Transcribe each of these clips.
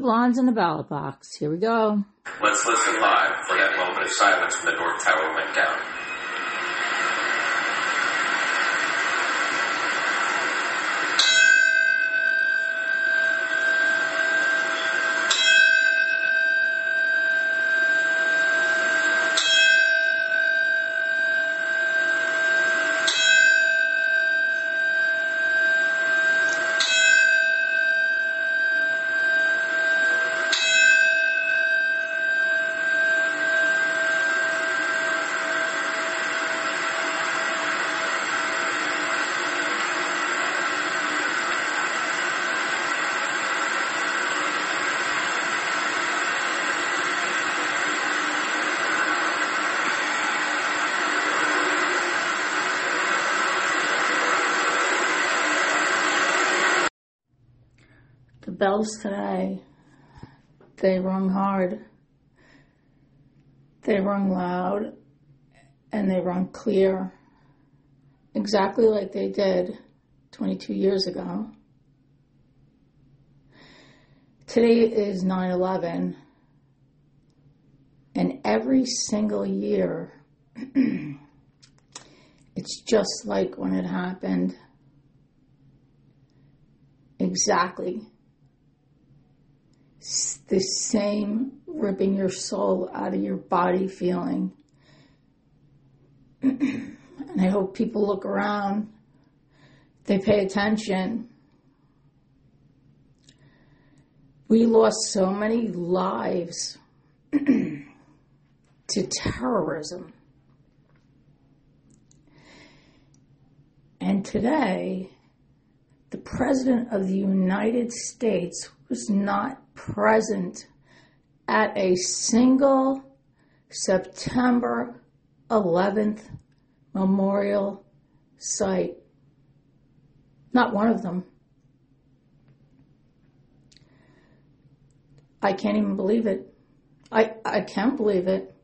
Blondes in a Ballot Box. Here we go. Let's listen live for that moment of silence when the North Tower went down. Bells today, they rung hard, they rung loud, and they rung clear, exactly like they did 22 years ago. Today is 9/11, and every single year, it's just like when it happened, exactly. The same ripping your soul out of your body feeling. And I hope people look around, they pay attention. We lost so many lives to terrorism. And today, the President of the United States was not present at a single September 11th memorial site. Not one of them. I can't even believe it. I can't believe it.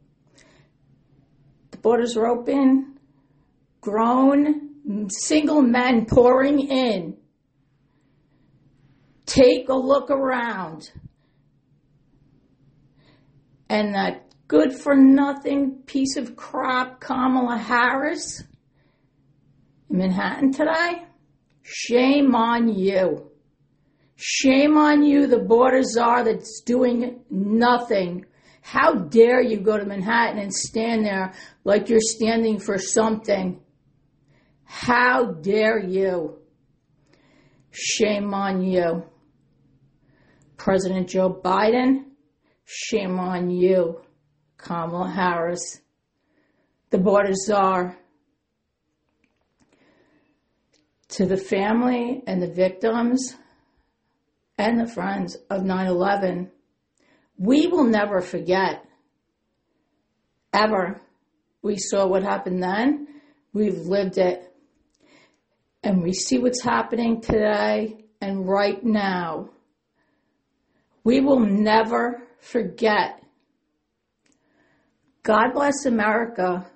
The borders are open, grown, single men pouring in. Take a look around. And that good-for-nothing piece of crap Kamala Harris in Manhattan today, shame on you. Shame on you, the border czar that's doing nothing. How dare you go to Manhattan and stand there like you're standing for something? How dare you? Shame on you. President Joe Biden, shame on you. Kamala Harris, the border czar. To the family and the victims and the friends of 9/11, we will never forget. Ever. We saw what happened then. We've lived it. And we see what's happening today and right now. We will never forget. God bless America.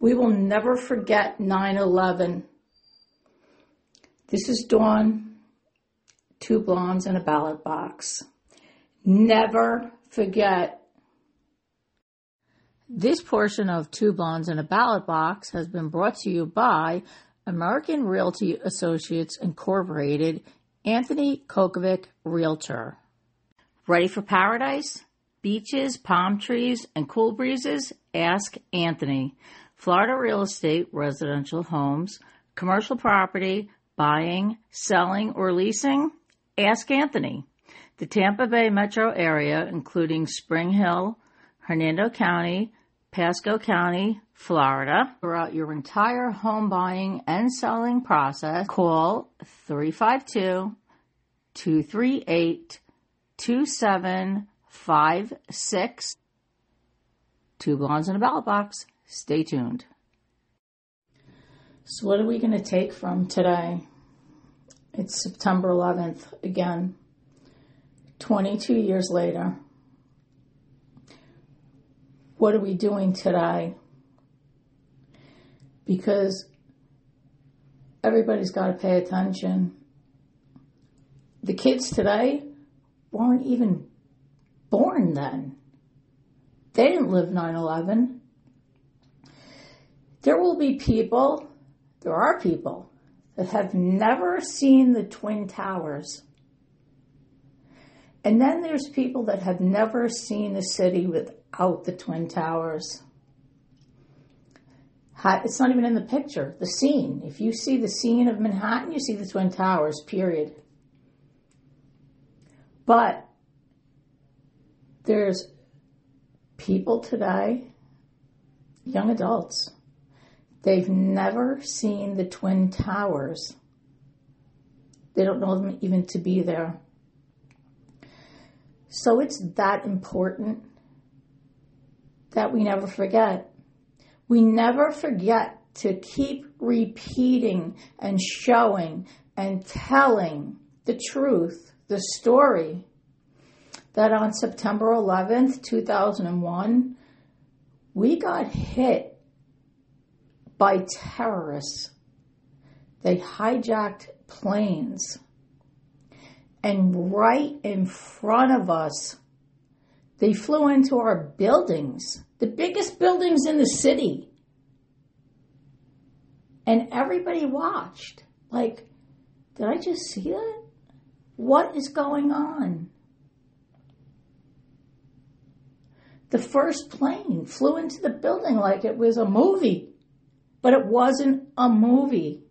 We will never forget 9/11. This is Dawn, Two Blondes in a Ballot Box. Never forget. This portion of Two Blondes in a Ballot Box has been brought to you by American Realty Associates Incorporated, Anthony Kokovic, Realtor. Ready for paradise? Beaches, palm trees, and cool breezes? Ask Anthony. Florida real estate, residential homes, commercial property, buying, selling, or leasing? Ask Anthony. The Tampa Bay metro area, including Spring Hill, Hernando County, Pasco County, Florida. Throughout your entire home buying and selling process, call 352-238-2756. Two Blondes in a Ballot Box. Stay tuned. So what are we going to take from today? It's September 11th again, 22 years later. What are we doing today? Because everybody's got to pay attention. The kids today weren't even born then. They didn't live 9/11. There will be people, there are people, that have never seen the Twin Towers. And then there's people that have never seen a city without the Twin Towers. It's not even in the picture, the scene. If you see the scene of Manhattan, you see the Twin Towers, period. But there's people today, young adults, they've never seen the Twin Towers. They don't know them even to be there. So it's that important that we never forget. We never forget to keep repeating and showing and telling the truth, the story, that on September 11th, 2001, we got hit by terrorists. They hijacked planes. And right in front of us, they flew into our buildings, the biggest buildings in the city. And everybody watched. Like, did I just see that? What is going on? The first plane flew into the building like it was a movie, but it wasn't a movie.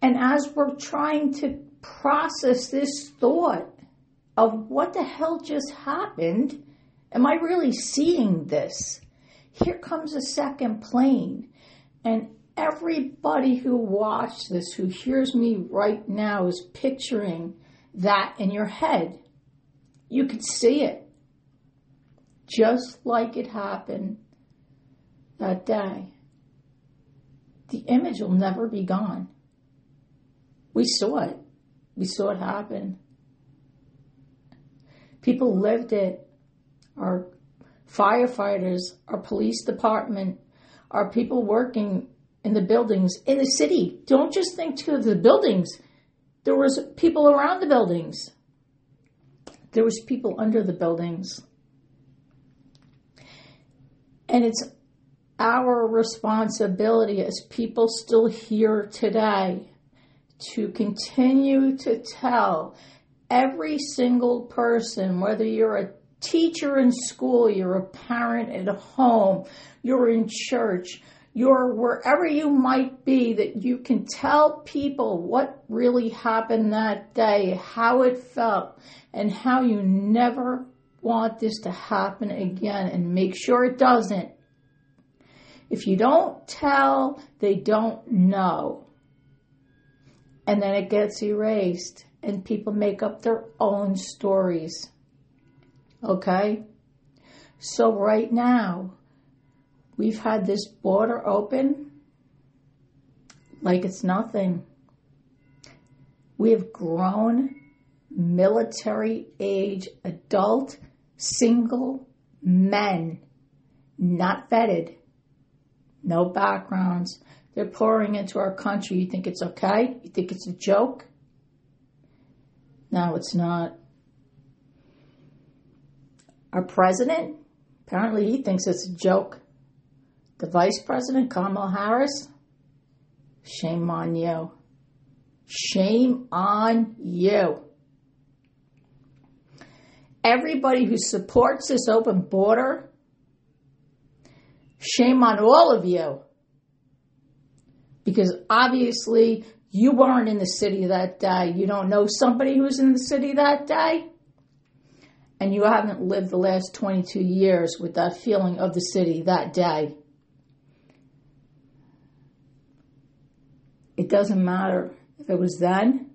And as we're trying to process this thought of what the hell just happened, am I really seeing this? Here comes a second plane. And everybody who watched this, who hears me right now, is picturing that in your head. You could see it, just like it happened that day. The image will never be gone. We saw it. We saw it happen. People lived it. Our firefighters, our police department, our people working in the buildings, in the city. Don't just think to the buildings. There was people around the buildings. There was people under the buildings. And it's our responsibility as people still here today to continue to tell every single person, whether you're a teacher in school, you're a parent at home, you're in church, you're wherever you might be, that you can tell people what really happened that day, how it felt, and how you never want this to happen again, and make sure it doesn't. If you don't tell, they don't know. And then it gets erased, and people make up their own stories. Okay? So right now, we've had this border open like it's nothing. We have grown military age adult single men, not vetted, no backgrounds. They're pouring into our country. You think it's okay? You think it's a joke? No, it's not. Our president, apparently he thinks it's a joke. The vice president, Kamala Harris, shame on you. Shame on you. Everybody who supports this open border, shame on all of you. Because obviously you weren't in the city that day. You don't know somebody who was in the city that day. And you haven't lived the last 22 years with that feeling of the city that day. It doesn't matter if it was then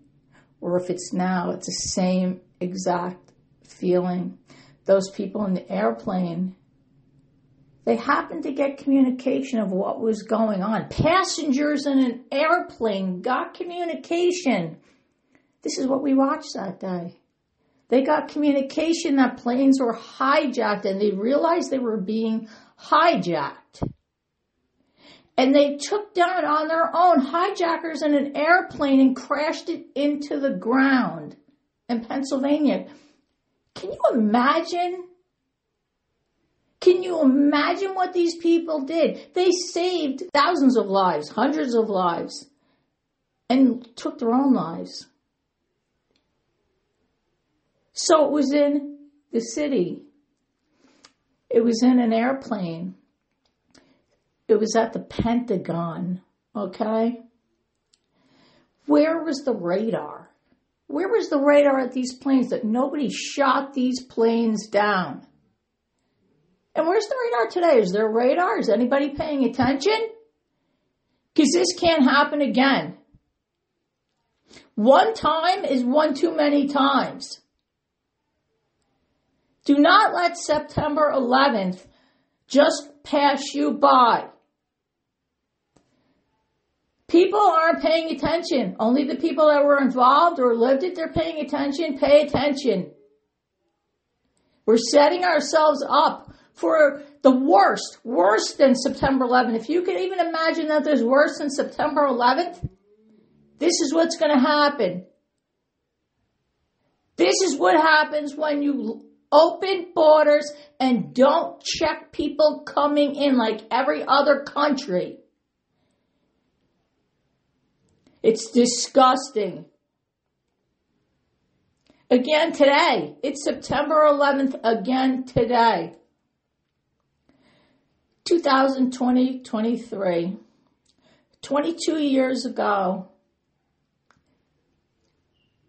or if it's now. It's the same exact feeling. Those people in the airplane, they happened to get communication of what was going on. Passengers in an airplane got communication. This is what we watched that day. They got communication that planes were hijacked, and they realized they were being hijacked. And they took down on their own hijackers in an airplane and crashed it into the ground in Pennsylvania. Can you imagine? Can you imagine what these people did? They saved thousands of lives, hundreds of lives, and took their own lives. So it was in the city. It was in an airplane. It was at the Pentagon, okay? Where was the radar? Where was the radar at these planes that nobody shot these planes down? And where's the radar today? Is there radar? Is anybody paying attention? Because this can't happen again. One time is one too many times. Do not let September 11th just pass you by. People aren't paying attention. Only the people that were involved or lived it, they're paying attention. Pay attention. We're setting ourselves up for the worst, worse than September 11th. If you could even imagine that there's worse than September 11th, this is what's going to happen. This is what happens when you open borders and don't check people coming in like every other country. It's disgusting. Again today. It's September 11th again today. 2020-23. 22 years ago,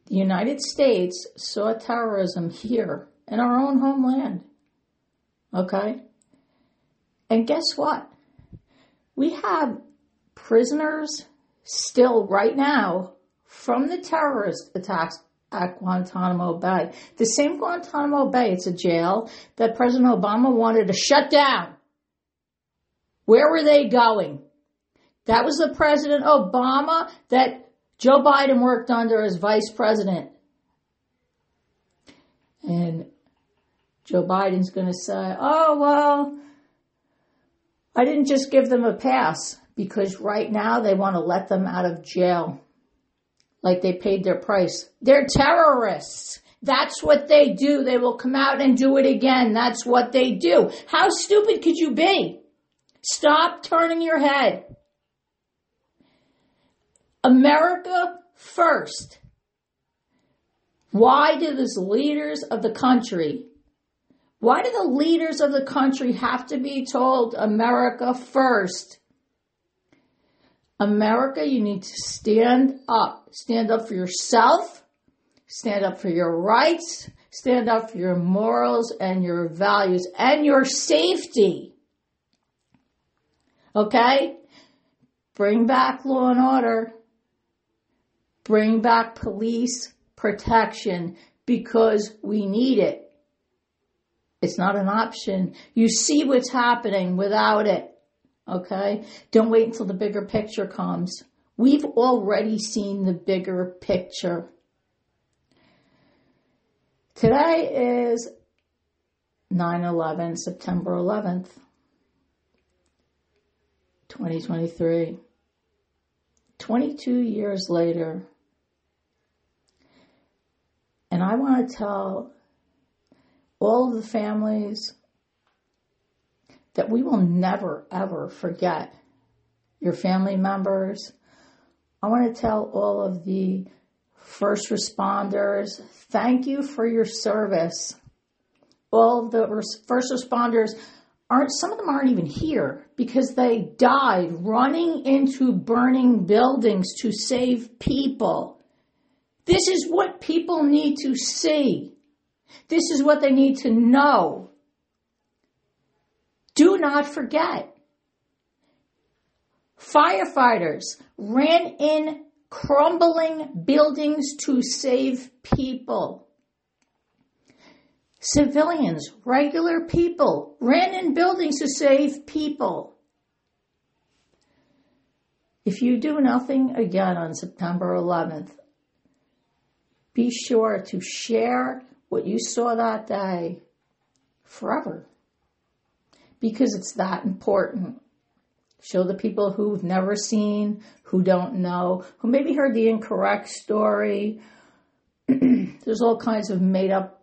the United States saw terrorism here in our own homeland. Okay? And guess what? We have prisoners still right now from the terrorist attacks at Guantanamo Bay. The same Guantanamo Bay, it's a jail that President Obama wanted to shut down. Where were they going? That was the President Obama that Joe Biden worked under as vice president. And Joe Biden's going to say, oh, well, I didn't just give them a pass because right now they want to let them out of jail like they paid their price. They're terrorists. That's what they do. They will come out and do it again. That's what they do. How stupid could you be? Stop turning your head. America first. Why do the leaders of the country? Why do the leaders of the country have to be told America first? America, you need to stand up. Stand up for yourself. Stand up for your rights. Stand up for your morals and your values and your safety. Okay? Bring back law and order. Bring back police protection because we need it. It's not an option. You see what's happening without it, okay? Don't wait until the bigger picture comes. We've already seen the bigger picture. Today is 9/11, September 11th, 2023. 22 years later, and I want to tell all of the families that we will never, ever forget your family members. I want to tell all of the first responders, thank you for your service. All of the first responders, some of them aren't even here because they died running into burning buildings to save people. This is what people need to see. This is what they need to know. Do not forget. Firefighters ran in crumbling buildings to save people. Civilians, regular people, ran in buildings to save people. If you do nothing again on September 11th, be sure to share what you saw that day forever because it's that important. Show the people who've never seen, who don't know, who maybe heard the incorrect story. There's all kinds of made-up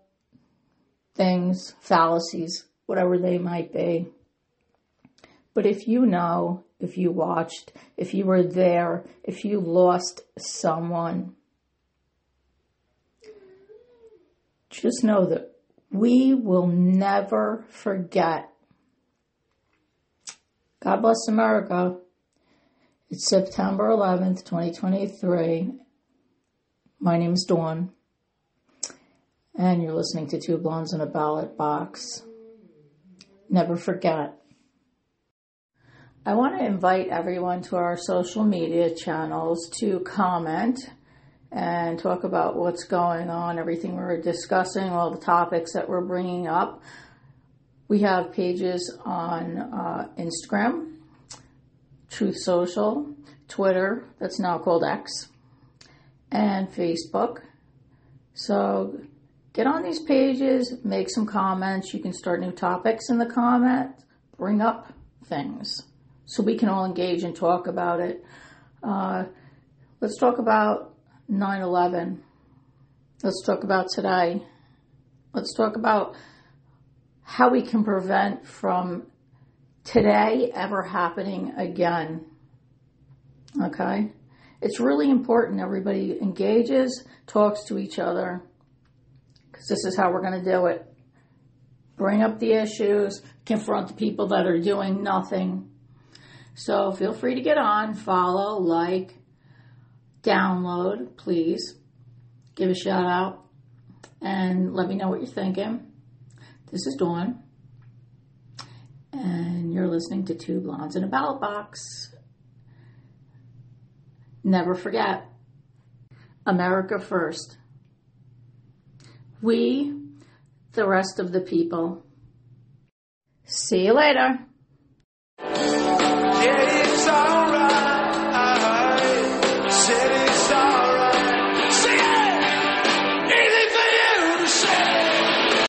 things, fallacies, whatever they might be. But if you know, if you watched, if you were there, if you lost someone, just know that we will never forget. God bless America. It's September 11th, 2023. My name is Dawn, and you're listening to Two Blondes in a Ballot Box. Never forget. I want to invite everyone to our social media channels to comment and talk about what's going on, everything we're discussing, all the topics that we're bringing up. We have pages on Instagram, Truth Social, Twitter, that's now called X, and Facebook. So get on these pages, make some comments. You can start new topics in the comments, bring up things so we can all engage and talk about it. Let's talk about 9/11. Let's talk about today. Let's talk about how we can prevent from today ever happening again. Okay? It's really important everybody engages, talks to each other, because this is how we're going to do it. Bring up the issues, confront the people that are doing nothing. So feel free to get on, follow, like, download, please. Give a shout out and let me know what you're thinking. This is Dawn, and you're listening to Two Blondes in a Ballot Box. Never forget, America first. We, the rest of the people. See you later.